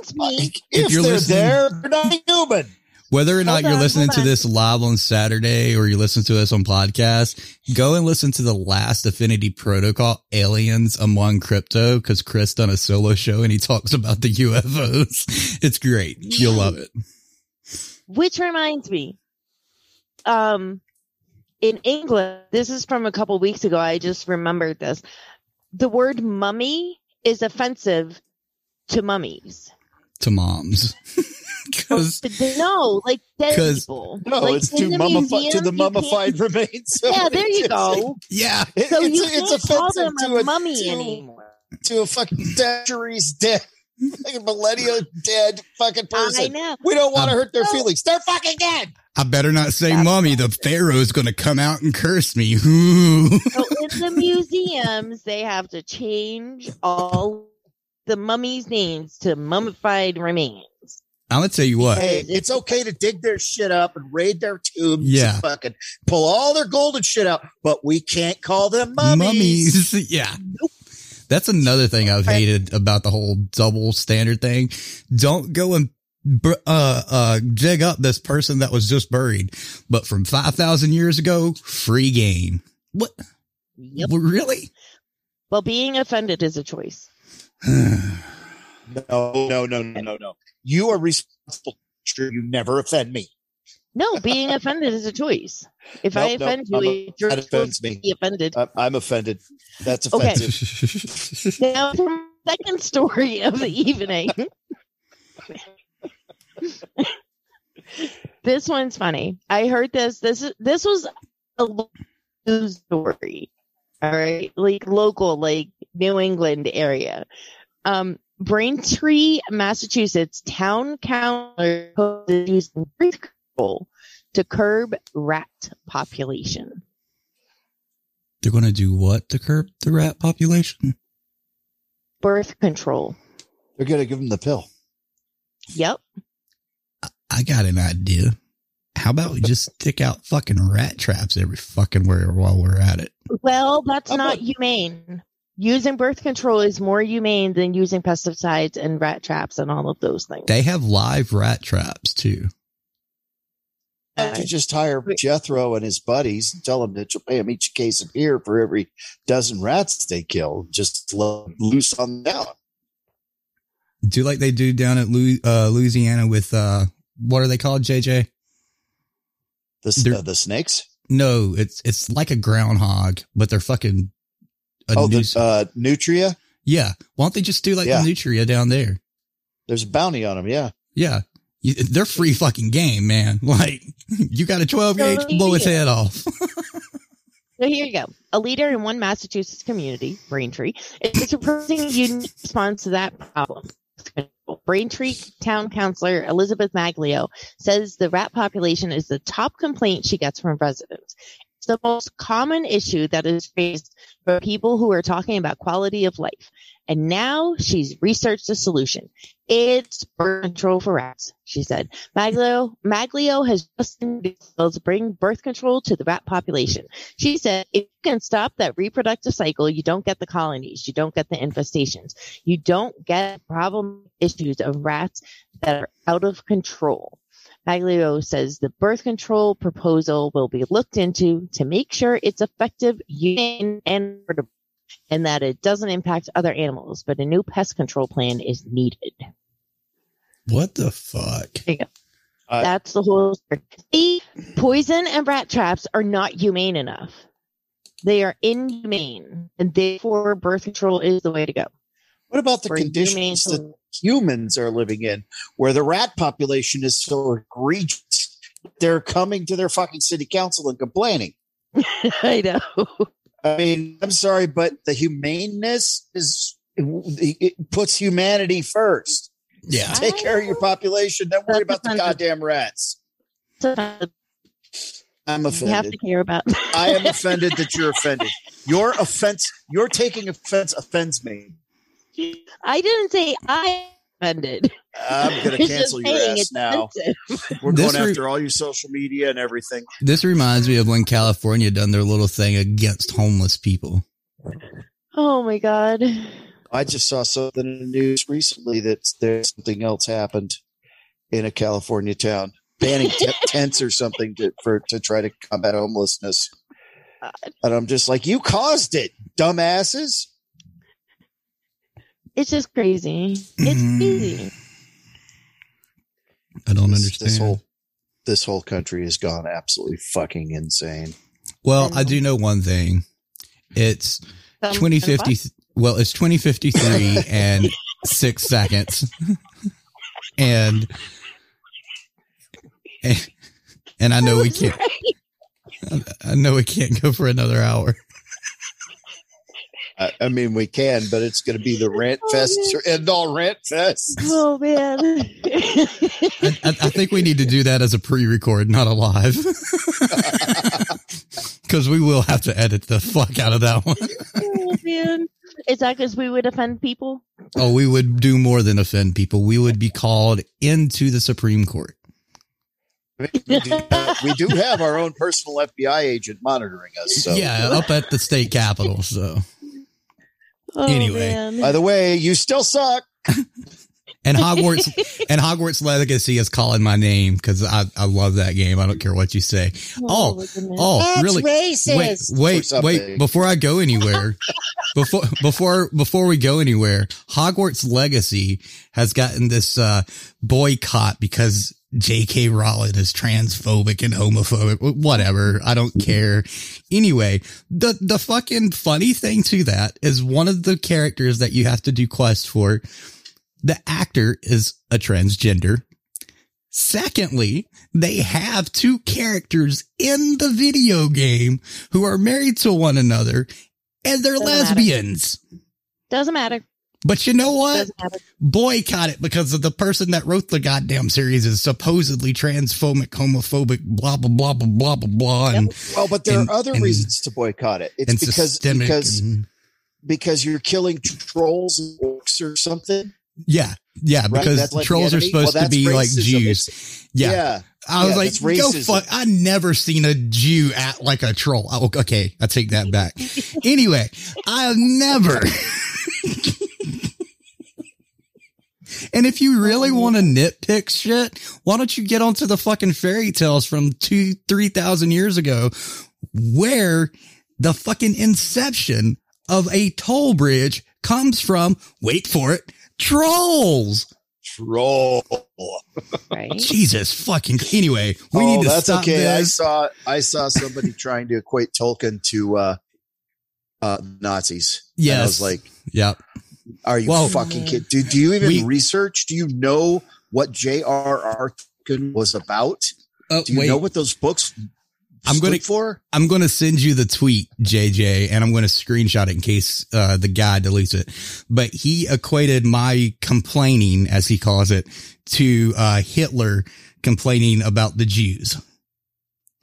they're not human. Whether or not you're listening to this live on Saturday or you listen to us on podcast, go and listen to the last Affinity Protocol, Aliens Among Crypto, because Chris done a solo show and he talks about the UFOs. It's great. You'll love it. Which reminds me, in England, this is from a couple weeks ago. I just remembered this. The word mummy is offensive to mummies. To moms. No, like dead people. No, like, it's to the mummified remains. So yeah, there you go. Yeah. So it's offensive to a mummy anymore. To a fucking centuries dead, like a millennial dead fucking person. I know. We don't want to hurt their feelings. They're fucking dead. I better not say mummy. The pharaoh is going to come out and curse me. So in the museums, they have to change all the mummies' names to mummified remains. I'm going to tell you what. Hey, it's okay to dig their shit up and raid their tombs and fucking pull all their golden shit out, but we can't call them mummies. Yeah. Nope. That's another thing I've hated about the whole double standard thing. Don't go and dig up this person that was just buried, but from 5,000 years ago, free game. What? Yep. Really? Well, being offended is a choice. No. You are responsible. Sure, you never offend me. No, being offended is a choice. If I offend you, you're offended. I'm offended. That's offensive. Okay. Now, for my second story of the evening. This one's funny. I heard this. This was a news story. All right, like local, like New England area. Braintree, Massachusetts town council is using birth control to curb rat population. They're going to do what to curb the rat population? Birth control. They're going to give them the pill. Yep. I got an idea. How about we just stick out fucking rat traps every fucking where while we're at it? Well, that's not humane. Using birth control is more humane than using pesticides and rat traps and all of those things. They have live rat traps, too. You just hire Jethro and his buddies and tell them that you'll pay them each case of beer for every dozen rats they kill. Just loose on them down. Do like they do down at Louisiana with, what are they called, JJ? The snakes? No, it's like a groundhog, but they're fucking... nutria? Yeah. Why don't they just do the nutria down there? There's a bounty on them, yeah. Yeah. They're free fucking game, man. Like, you got a 12-gauge, blow its head off. So here you go. A leader in one Massachusetts community, Braintree, is proposing a unique response to that problem. Braintree Town Councilor Elizabeth Maglio says the rat population is the top complaint she gets from residents. It's the most common issue that is faced for people who are talking about quality of life. And now she's researched a solution. It's birth control for rats, she said. Maglio has just decided to bring birth control to the rat population. She said, if you can stop that reproductive cycle, you don't get the colonies, you don't get the infestations, you don't get problem issues of rats that are out of control. Maglio says the birth control proposal will be looked into to make sure it's effective, humane, and affordable, and that it doesn't impact other animals. But a new pest control plan is needed. What the fuck? Yeah. That's the whole story. Poison and rat traps are not humane enough. They are inhumane, and therefore birth control is the way to go. What about the conditions that humans are living in, where the rat population is so egregious, they're coming to their fucking city council and complaining? I know. I mean, I'm sorry, but the humaneness it puts humanity first. Yeah. Take care of your population. Don't worry about the goddamn rats. I'm offended. You have to care about. I am offended that you're offended. Your offense, you're taking offense, offends me. I didn't say I offended. I'm going to cancel your ass now. We're going after all your social media and everything. This reminds me of when California done their little thing against homeless people. Oh, my God. I just saw something in the news recently that there's something else happened in a California town. Banning tents or something to try to combat homelessness. God. And I'm just like, you caused it, dumbasses. It's just crazy. It's easy. I don't understand. This whole country has gone absolutely fucking insane. Well, I do know one thing. It's 2050. Well, it's 2053 and 6 seconds. And I know we can't. I know we can't go for another hour. I mean, we can, but it's going to be the rant fest, end all rant fest. Oh, man. I think we need to do that as a pre-record, not a live. Because we will have to edit the fuck out of that one. Oh, man. Is that because we would offend people? Oh, we would do more than offend people. We would be called into the Supreme Court. We do have our own personal FBI agent monitoring us. So. Yeah, up at the state capitol, so... Oh, anyway, man. By the way, you still suck. And Hogwarts Legacy is calling my name because I love that game. I don't care what you say. That's really racist. Wait! Before I go anywhere, before we go anywhere, Hogwarts Legacy has gotten this boycott because JK Rowling is transphobic and homophobic, whatever. I don't care. Anyway, the fucking funny thing to that is one of the characters that you have to do quests for, the actor is a transgender. Secondly, they have two characters in the video game who are married to one another and they're lesbians. Doesn't matter. But you know what? Boycott it because of the person that wrote the goddamn series is supposedly transphobic, homophobic, blah, blah, blah, blah, blah, blah, blah. Yep. Well, but there are other reasons to boycott it. It's because you're killing trolls and orcs or something. Yeah. Yeah. Right? Because like trolls are supposed to be racism. Like Jews. Yeah. Yeah. I was like, go fuck. I never seen a Jew act like a troll. Okay. I take that back. Anyway, I've never. And if you really want to nitpick shit, why don't you get onto the fucking fairy tales from 3,000 years ago where the fucking inception of a toll bridge comes from, wait for it, trolls. Troll. Right? Jesus fucking. Anyway, we need to stop okay. this. I saw somebody trying to equate Tolkien to Nazis. Yes. I was like, yep. Are you fucking kidding? Do you even research? Do you know what J.R.R. Tolkien was about? Do you know what those books I'm going to send you the tweet, JJ, and I'm going to screenshot it in case the guy deletes it. But he equated my complaining, as he calls it, to Hitler complaining about the Jews.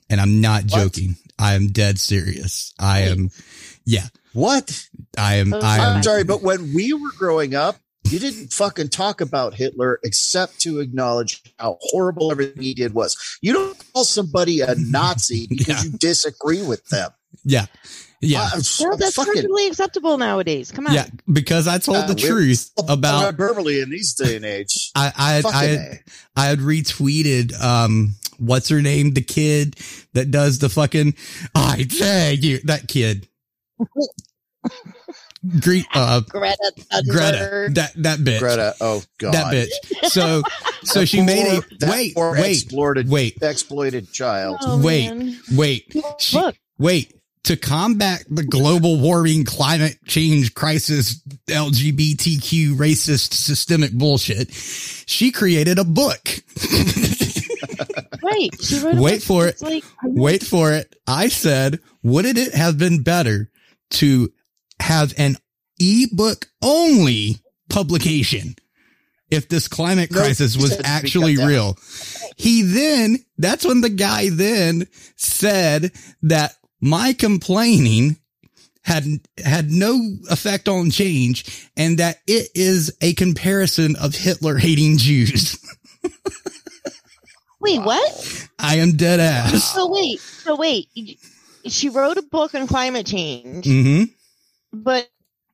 And I'm not joking. I am dead serious. I am. Yeah. What? I'm sorry, but when we were growing up, you didn't fucking talk about Hitler except to acknowledge how horrible everything he did was. You don't call somebody a Nazi because you disagree with them. Yeah. Yeah. Well, that's perfectly acceptable nowadays. Come on. Yeah, because I told the truth about hyperbole in these day and age. I had retweeted what's her name? The kid that does the fucking I tag you that kid. Greta Thunberg. Greta, that bitch. Greta, oh god, that bitch. So she made a exploited child. Oh, to combat the global warming, climate change crisis, LGBTQ racist systemic bullshit, she created a book. Right. She wrote a book. For it. Like, wait for it. I said, wouldn't it have been better to have an ebook only publication if this climate crisis was actually real? That's when the guy then said that my complaining had no effect on change and that it is a comparison of Hitler hating Jews. Wait, what? I am dead ass. So wait. She wrote a book on climate change, but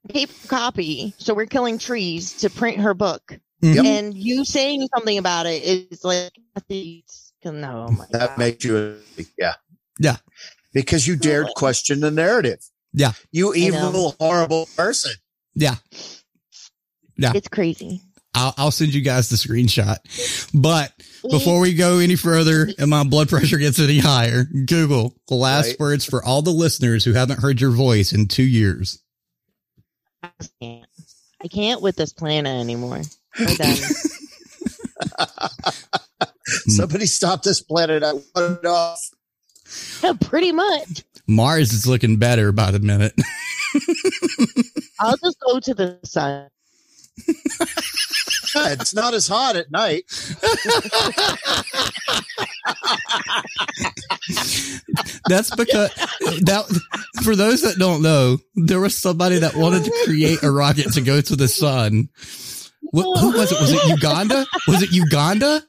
paper copy. So we're killing trees to print her book, and you saying something about it is like, makes you, yeah, because you dared question the narrative. Yeah, you evil, horrible person. Yeah, it's crazy. I'll send you guys the screenshot, but before we go any further and my blood pressure gets any higher, Google the last words for all the listeners who haven't heard your voice in 2 years. I can't with this planet anymore. We're done. Somebody stop this planet. I want it off. Pretty much. Mars is looking better by the minute. I'll just go to the sun. It's not as hot at night. That's because for those that don't know, there was somebody that wanted to create a rocket to go to the sun. Who was it? Was it Uganda?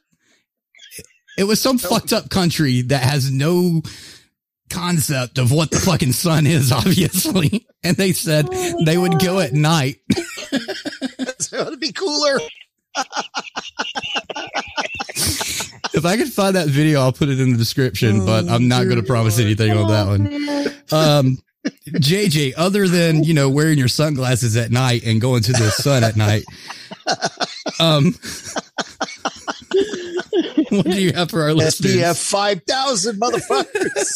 It was some fucked up country that has no concept of what the fucking sun is, obviously. And they said they would go at night. So it'd be cooler. If I could find that video, I'll put it in the description, but I'm not going to promise anything on that one. JJ, other than, wearing your sunglasses at night and going to the sun at night. What do you have for our listeners? SPF 5,000, motherfuckers.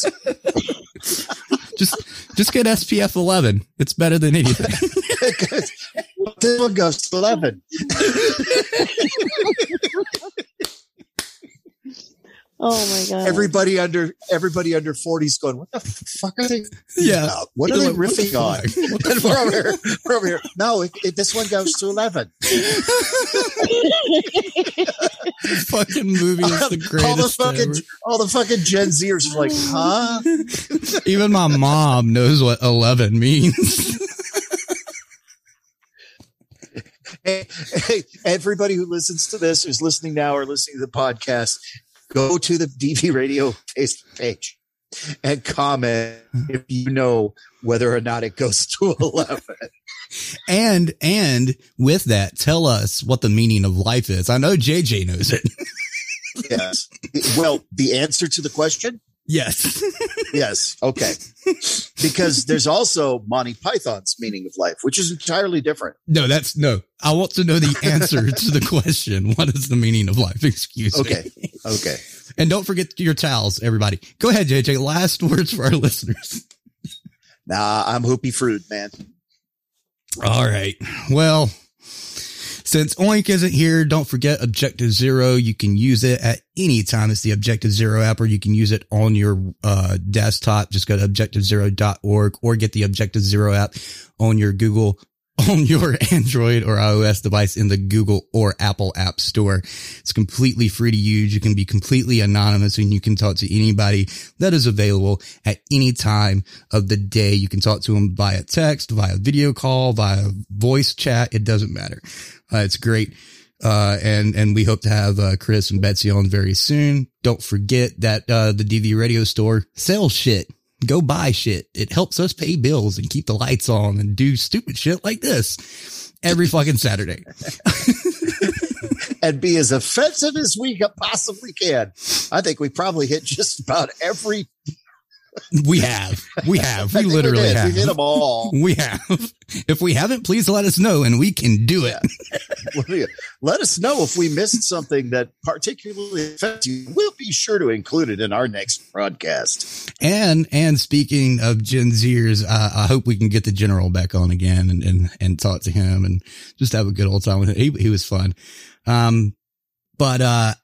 Just get SPF 11. It's better than anything. This one goes to 11. Oh my god! Everybody under 40 is going, what the fuck are they? Yeah, about? What are they riffing on? We're over here. No, this one goes to 11. This fucking movie is the greatest. All the fucking Gen Zers are like, huh? Even my mom knows what 11 means. Hey, everybody who listens to this, who's listening now or listening to the podcast, go to the DV Radio Facebook page and comment if you know whether or not it goes to 11. And with that, tell us what the meaning of life is. I know JJ knows it. Yes. Well, the answer to the question? Yes. Yes. Okay. Because there's also Monty Python's meaning of life, which is entirely different. No. I want to know the answer to the question. What is the meaning of life? Excuse me. Okay. And don't forget your towels, everybody. Go ahead, JJ. Last words for our listeners. Nah, I'm Hoopy Fruit, man. All right. Well, since Oink isn't here, don't forget Objective Zero. You can use it at any time. It's the Objective Zero app, or you can use it on your desktop. Just go to ObjectiveZero.org or get the Objective Zero app on your Android or iOS device in the Google or Apple App Store. It's completely free to use. You can be completely anonymous, and you can talk to anybody that is available at any time of the day. You can talk to them via text, via video call, via voice chat. It doesn't matter. It's great. And we hope to have Chris and Betsy on very soon. Don't forget that the DV Radio Store sells shit. Go buy shit. It helps us pay bills and keep the lights on and do stupid shit like this every fucking Saturday. And be as offensive as we possibly can. I think we probably hit just about every. We have. We literally have. We hit them all. We have. If we haven't, please let us know and we can do it. Yeah. Let us know if we missed something that particularly affects you. We'll be sure to include it in our next broadcast. And speaking of Gen Zers, I hope we can get the general back on again and talk to him and just have a good old time with him. He was fun. But I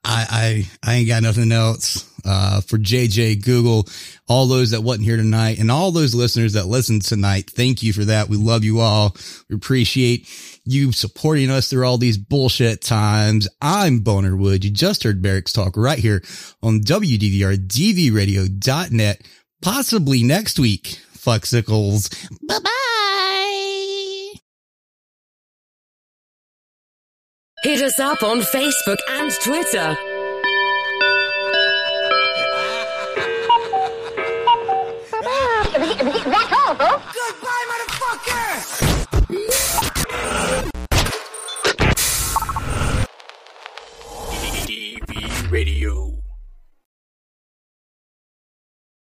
ain't got nothing else. For JJ, Google, all those that wasn't here tonight, and all those listeners that listened tonight, thank you for that. We love you all. We appreciate you supporting us through all these bullshit times. I'm Boner Wood. You just heard Barrick's talk right here on WDVR, DVRadio.net. Possibly next week, fucksicles. Bye-bye. Hit us up on Facebook and Twitter. That's all, folks. Goodbye.